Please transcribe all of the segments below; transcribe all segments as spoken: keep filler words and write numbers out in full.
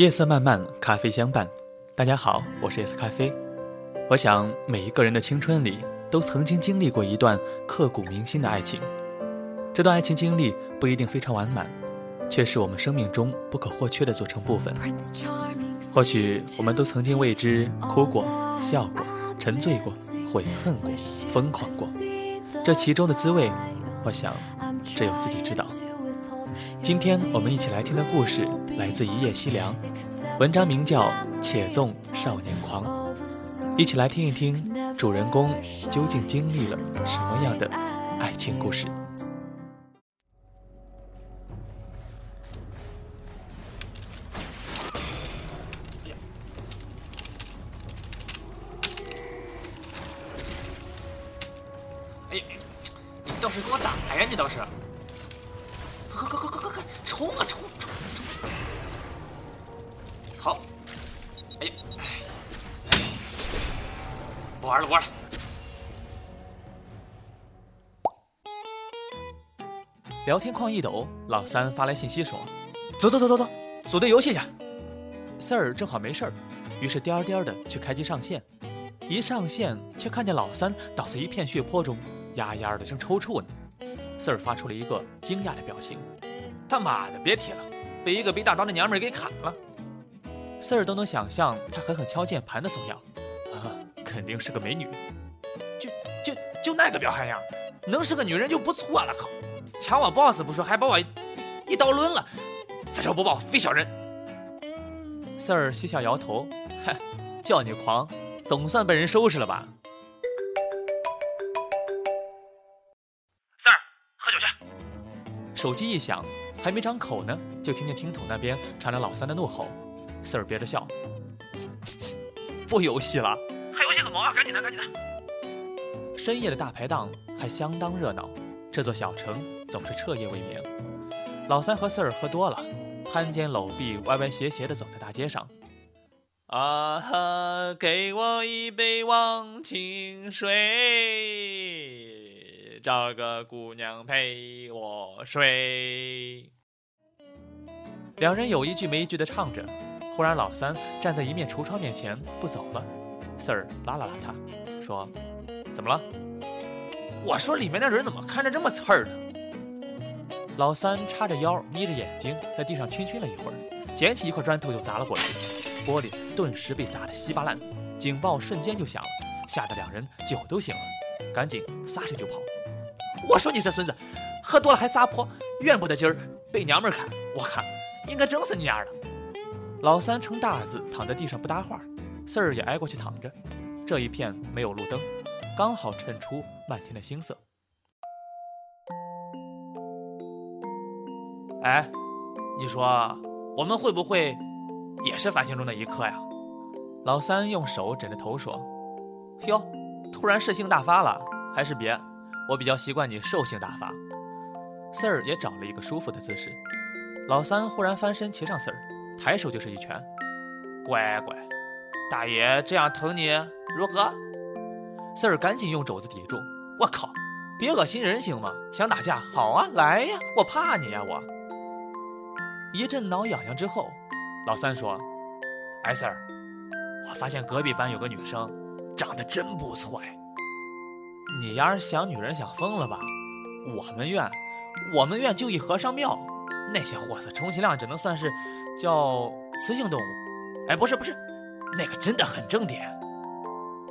夜色漫漫，咖啡相伴。大家好，我是 S 咖啡。我想每一个人的青春里都曾经经历过一段刻骨铭心的爱情，这段爱情经历不一定非常完满，却是我们生命中不可或缺的组成部分。或许我们都曾经为之哭过、笑过、沉醉过、悔恨过、疯狂过，这其中的滋味，我想只有自己知道。今天我们一起来听的故事来自一夜西凉，文章名叫《且纵少年狂》，一起来听一听主人公究竟经历了什么样的爱情故事。哎呀，你倒是给我打呀！你倒是，快快快快快快，冲啊冲！好，哎呀，不玩了不玩了。聊天框一抖，老三发来信息说：“走走走走走，组队游戏去。”四儿正好没事儿，于是颠颠的去开机上线。一上线，却看见老三倒在一片血泊中，呀呀的正抽搐呢。四儿发出了一个惊讶的表情：“他妈的，别提了，被一个背大刀的娘们给砍了。”四儿都能想象他狠狠敲键盘的怂样，啊，肯定是个美女，就就就那个表憨样，能是个女人就不错了。靠，抢我 boss 不说，还把我 一, 一刀抡了，此仇不报非小人。四儿嬉笑摇头，哼，叫你狂，总算被人收拾了吧。四儿，喝酒去。手机一响，还没张口呢，就听见听筒那边传来老三的怒吼。四儿憋着笑，不游戏了？还游戏个毛啊！赶紧的，赶紧的！深夜的大排档还相当热闹，这座小城总是彻夜未眠。老三和四儿喝多了，攀肩搂臂，歪歪斜斜地走在大街上。啊哈！给我一杯忘情水，找个姑娘陪我睡。两人有一句没一句地唱着，忽然老三站在一面橱窗面前不走了，四儿拉了拉他，说：“怎么了？”我说：“里面那人怎么看着这么刺儿呢？”老三叉着腰，眯着眼睛，在地上逡逡了一会儿，捡起一块砖头就砸了过来，玻璃顿时被砸得稀巴烂，警报瞬间就响了，吓得两人酒都醒了，赶紧撒腿就跑。我说：“你这孙子，喝多了还撒泼，怨不得今儿被娘们砍，我看应该整死你丫的！”老三撑大字躺在地上不搭话，四儿也挨过去躺着。这一片没有路灯，刚好衬出漫天的星色。哎，你说我们会不会也是繁星中的一刻呀？老三用手枕着头说：“哟，突然是性大发了，还是别，我比较习惯你兽性大发。”四儿也找了一个舒服的姿势。老三忽然翻身骑上四儿，抬手就是一拳。“乖乖，大爷这样疼你如何？”四儿赶紧用肘子抵住。“我靠，别恶心人行吗？想打架好啊，来呀，我怕你呀我。”一阵挠痒痒之后，老三说：“哎，四儿，我发现隔壁班有个女生长得真不错哎。”“你丫想女人想疯了吧？我们院，我们院就一和尚庙。那些货色充其量只能算是叫雌性动物。”“哎，不是不是，那个真的很正点。”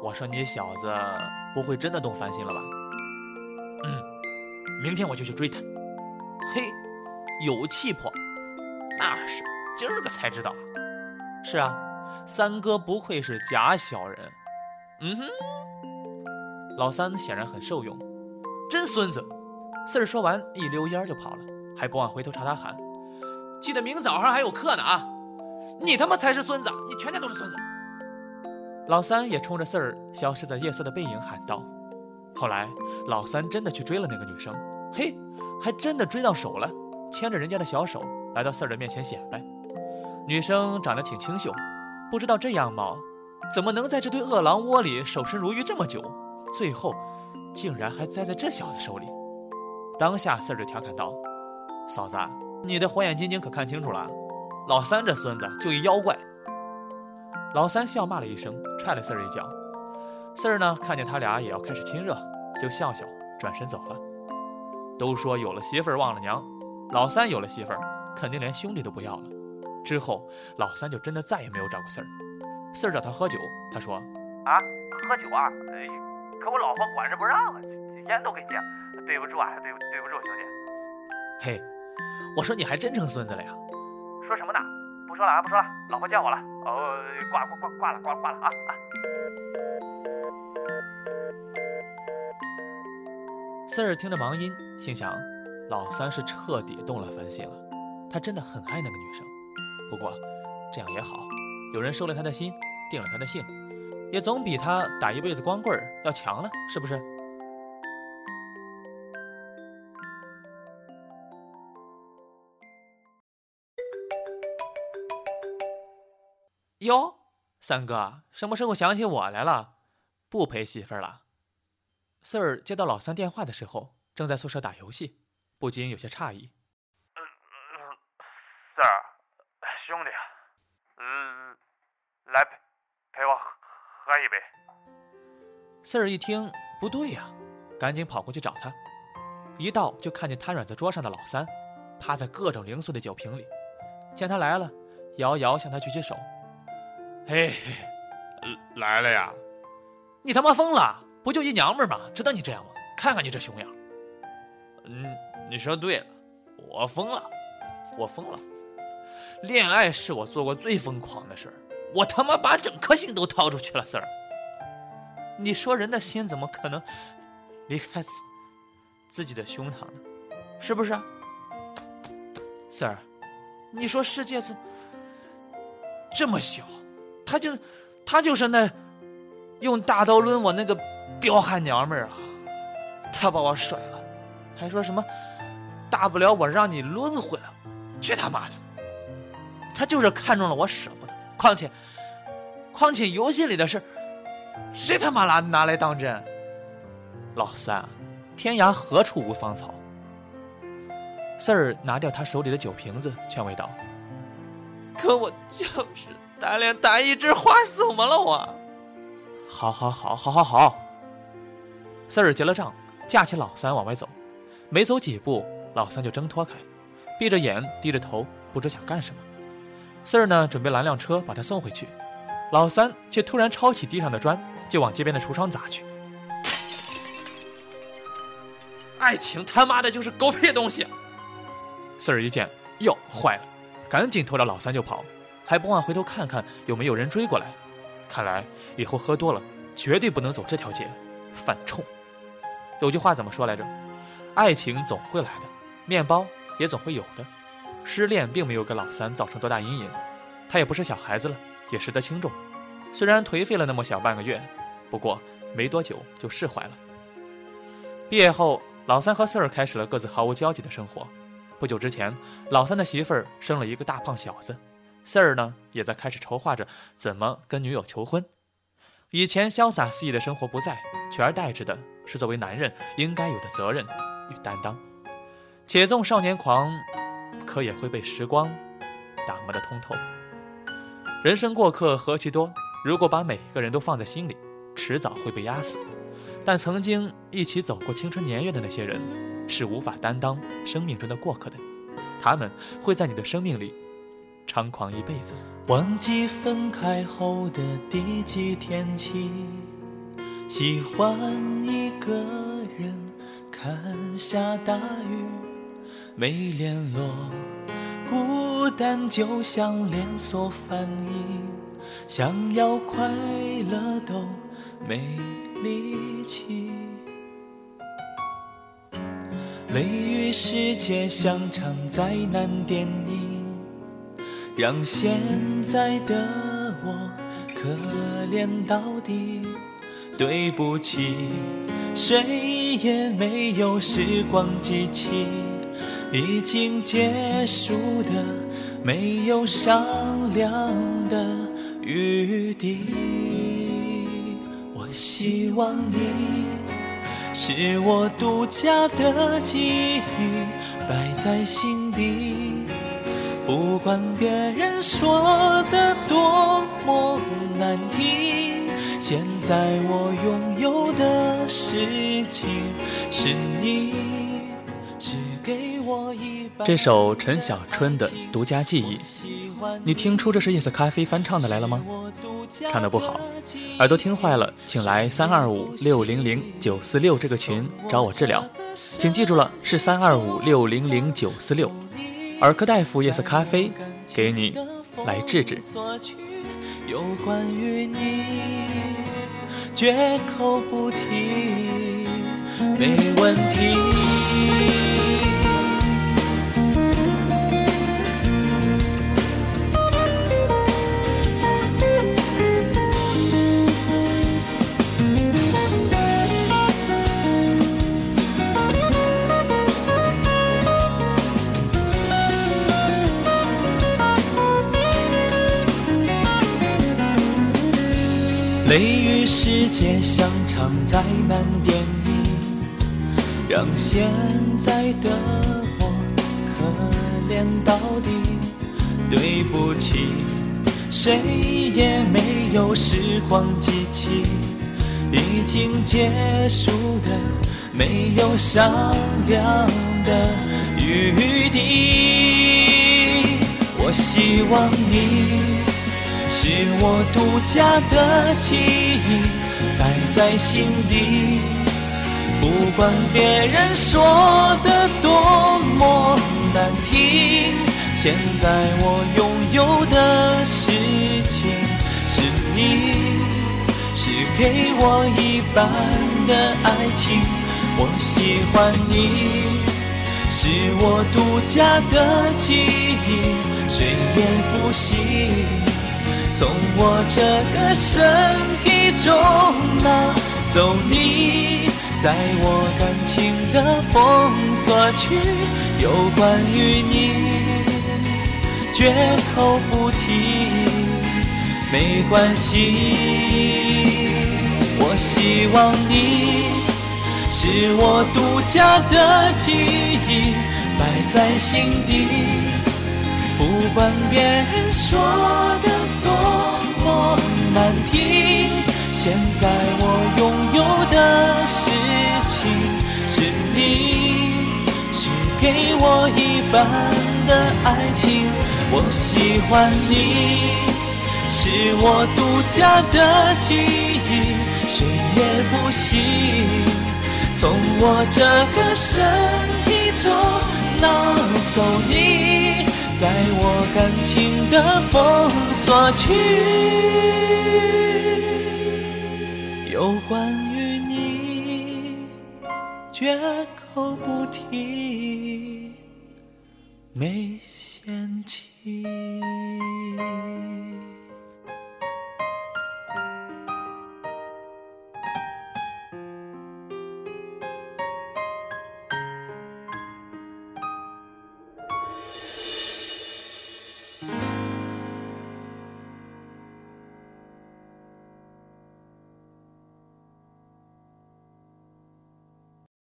我说：“你小子不会真的动凡心了吧？”“嗯，明天我就去追他。”“嘿，有气魄。”“那是，今儿个才知道啊。”“是啊，三哥不愧是假小人。”“嗯哼。”老三显然很受用。“真孙子！”四儿说完一溜烟就跑了，还不忘回头朝他喊：“记得明早上还有课呢啊！你他妈才是孙子，你全家都是孙子！”老三也冲着四儿消失在夜色的背影喊道。后来老三真的去追了那个女生，嘿，还真的追到手了，牵着人家的小手来到四儿的面前显摆。女生长得挺清秀，不知道这样貌怎么能在这对饿狼窝里守身如玉这么久，最后竟然还栽在这小子手里。当下四儿就调侃道：“嫂子，你的火眼金睛可看清楚了，老三这孙子就一妖怪。”老三笑骂了一声，踹了四儿一脚。四儿呢，看见他俩也要开始亲热，就笑笑转身走了。都说有了媳妇儿忘了娘，老三有了媳妇儿，肯定连兄弟都不要了。之后，老三就真的再也没有找过四儿。四儿找他喝酒，他说：“啊，喝酒啊？哎，可我老婆管着不让啊，烟都给戒了，对不住啊，对不对不住兄弟。”嘿，我说你还真成孙子了呀！说什么呢？不说了啊，不说了，老婆叫我了。哦，挂挂挂挂了，挂挂了啊啊！四儿听着忙音，心想：老三是彻底动了凡心了，他真的很爱那个女生。不过这样也好，有人收了他的心，定了他的性，也总比他打一辈子光棍要强了，是不是？哟，三哥，什么时候想起我来了？不陪媳妇儿了？四儿接到老三电话的时候，正在宿舍打游戏，不禁有些诧异。嗯嗯，四儿，兄弟，嗯，来陪陪我喝一杯。四儿一听不对呀、啊，赶紧跑过去找他，一到就看见瘫软在桌上的老三，趴在各种零碎的酒瓶里，见他来了，摇摇向他举起手。嘿，来了呀！你他妈疯了？不就一娘们吗？值得你这样吗？看看你这熊样！嗯，你说对了，我疯了，我疯了。恋爱是我做过最疯狂的事儿，我他妈把整颗心都掏出去了，四儿。你说人的心怎么可能离开自己的胸膛呢？是不是？四儿，你说世界这这么小？他就他就是那用大刀抡我那个彪悍娘们儿啊，他把我甩了，还说什么大不了我让你抡回来，去他妈的！他就是看中了我舍不得，况且况且游戏里的事谁他妈拿拿来当真？老三，天涯何处无芳草。四儿拿掉他手里的酒瓶子，劝慰道：“可我就是……”单恋单一枝花怎么了我？好好好好好好。四儿结了账，架起老三往外走，没走几步，老三就挣脱开，闭着眼低着头，不知想干什么。四儿呢，准备拦辆车把他送回去，老三却突然抄起地上的砖，就往街边的橱窗砸去。爱情他妈的就是狗屁东西！四儿一见，哟，坏了，赶紧拖着老三就跑。还不忘回头看看有没有人追过来，看来以后喝多了绝对不能走这条街，犯冲。有句话怎么说来着？爱情总会来的，面包也总会有的。失恋并没有给老三造成多大阴影，他也不是小孩子了，也识得轻重。虽然颓废了那么小半个月，不过没多久就释怀了。毕业后，老三和四儿开始了各自毫无交集的生活。不久之前，老三的媳妇儿生了一个大胖小子。四儿呢，也在开始筹划着怎么跟女友求婚。以前潇洒肆意的生活不在，取而代之的是作为男人应该有的责任与担当。且纵少年狂，可也会被时光打磨得通透。人生过客何其多，如果把每个人都放在心里，迟早会被压死。但曾经一起走过青春年月的那些人，是无法担当生命中的过客的。他们会在你的生命里猖狂一辈子。忘记分开后的第几天起，喜欢一个人看下大雨，没联络，孤单就像连锁反应，想要快乐都没力气，泪与世界像场灾难电影，让现在的我可怜到底。对不起，谁也没有时光机器，已经结束的没有商量的余地。我希望你是我独家的记忆，摆在心底，不管别人说的多么难听，现在我拥有的事情是你只给我一半。这首陈小春的独家记忆，你听出这是夜色咖啡翻唱的来了吗？唱得不好，耳朵听坏了，请来三二五六零零九四六这个群找我治疗，请记住了，是三二五六零零九四六。儿科大夫夜色咖啡给你来治治。有关于你绝口不提，没问题。泪与世界像场灾难电影，让现在的我可怜到底。对不起，谁也没有时光机器，已经结束的没有商量的余地。我希望你是我独家的记忆，摆在心底，不管别人说的多么难听，现在我拥有的事情是你是给我一半的爱情。我喜欢你是我独家的记忆，谁也不行从我这个身体中拿走你，在我感情的封锁区，有关于你绝口不提，没关系。我希望你是我独家的记忆，摆在心底，不管别人说的多么难听，现在我拥有的事情是你是给我一半的爱情。我喜欢你是我独家的记忆，谁也不行从我这个身体中拿走你，在我感情的封锁区，有关于你绝口不提，没嫌弃。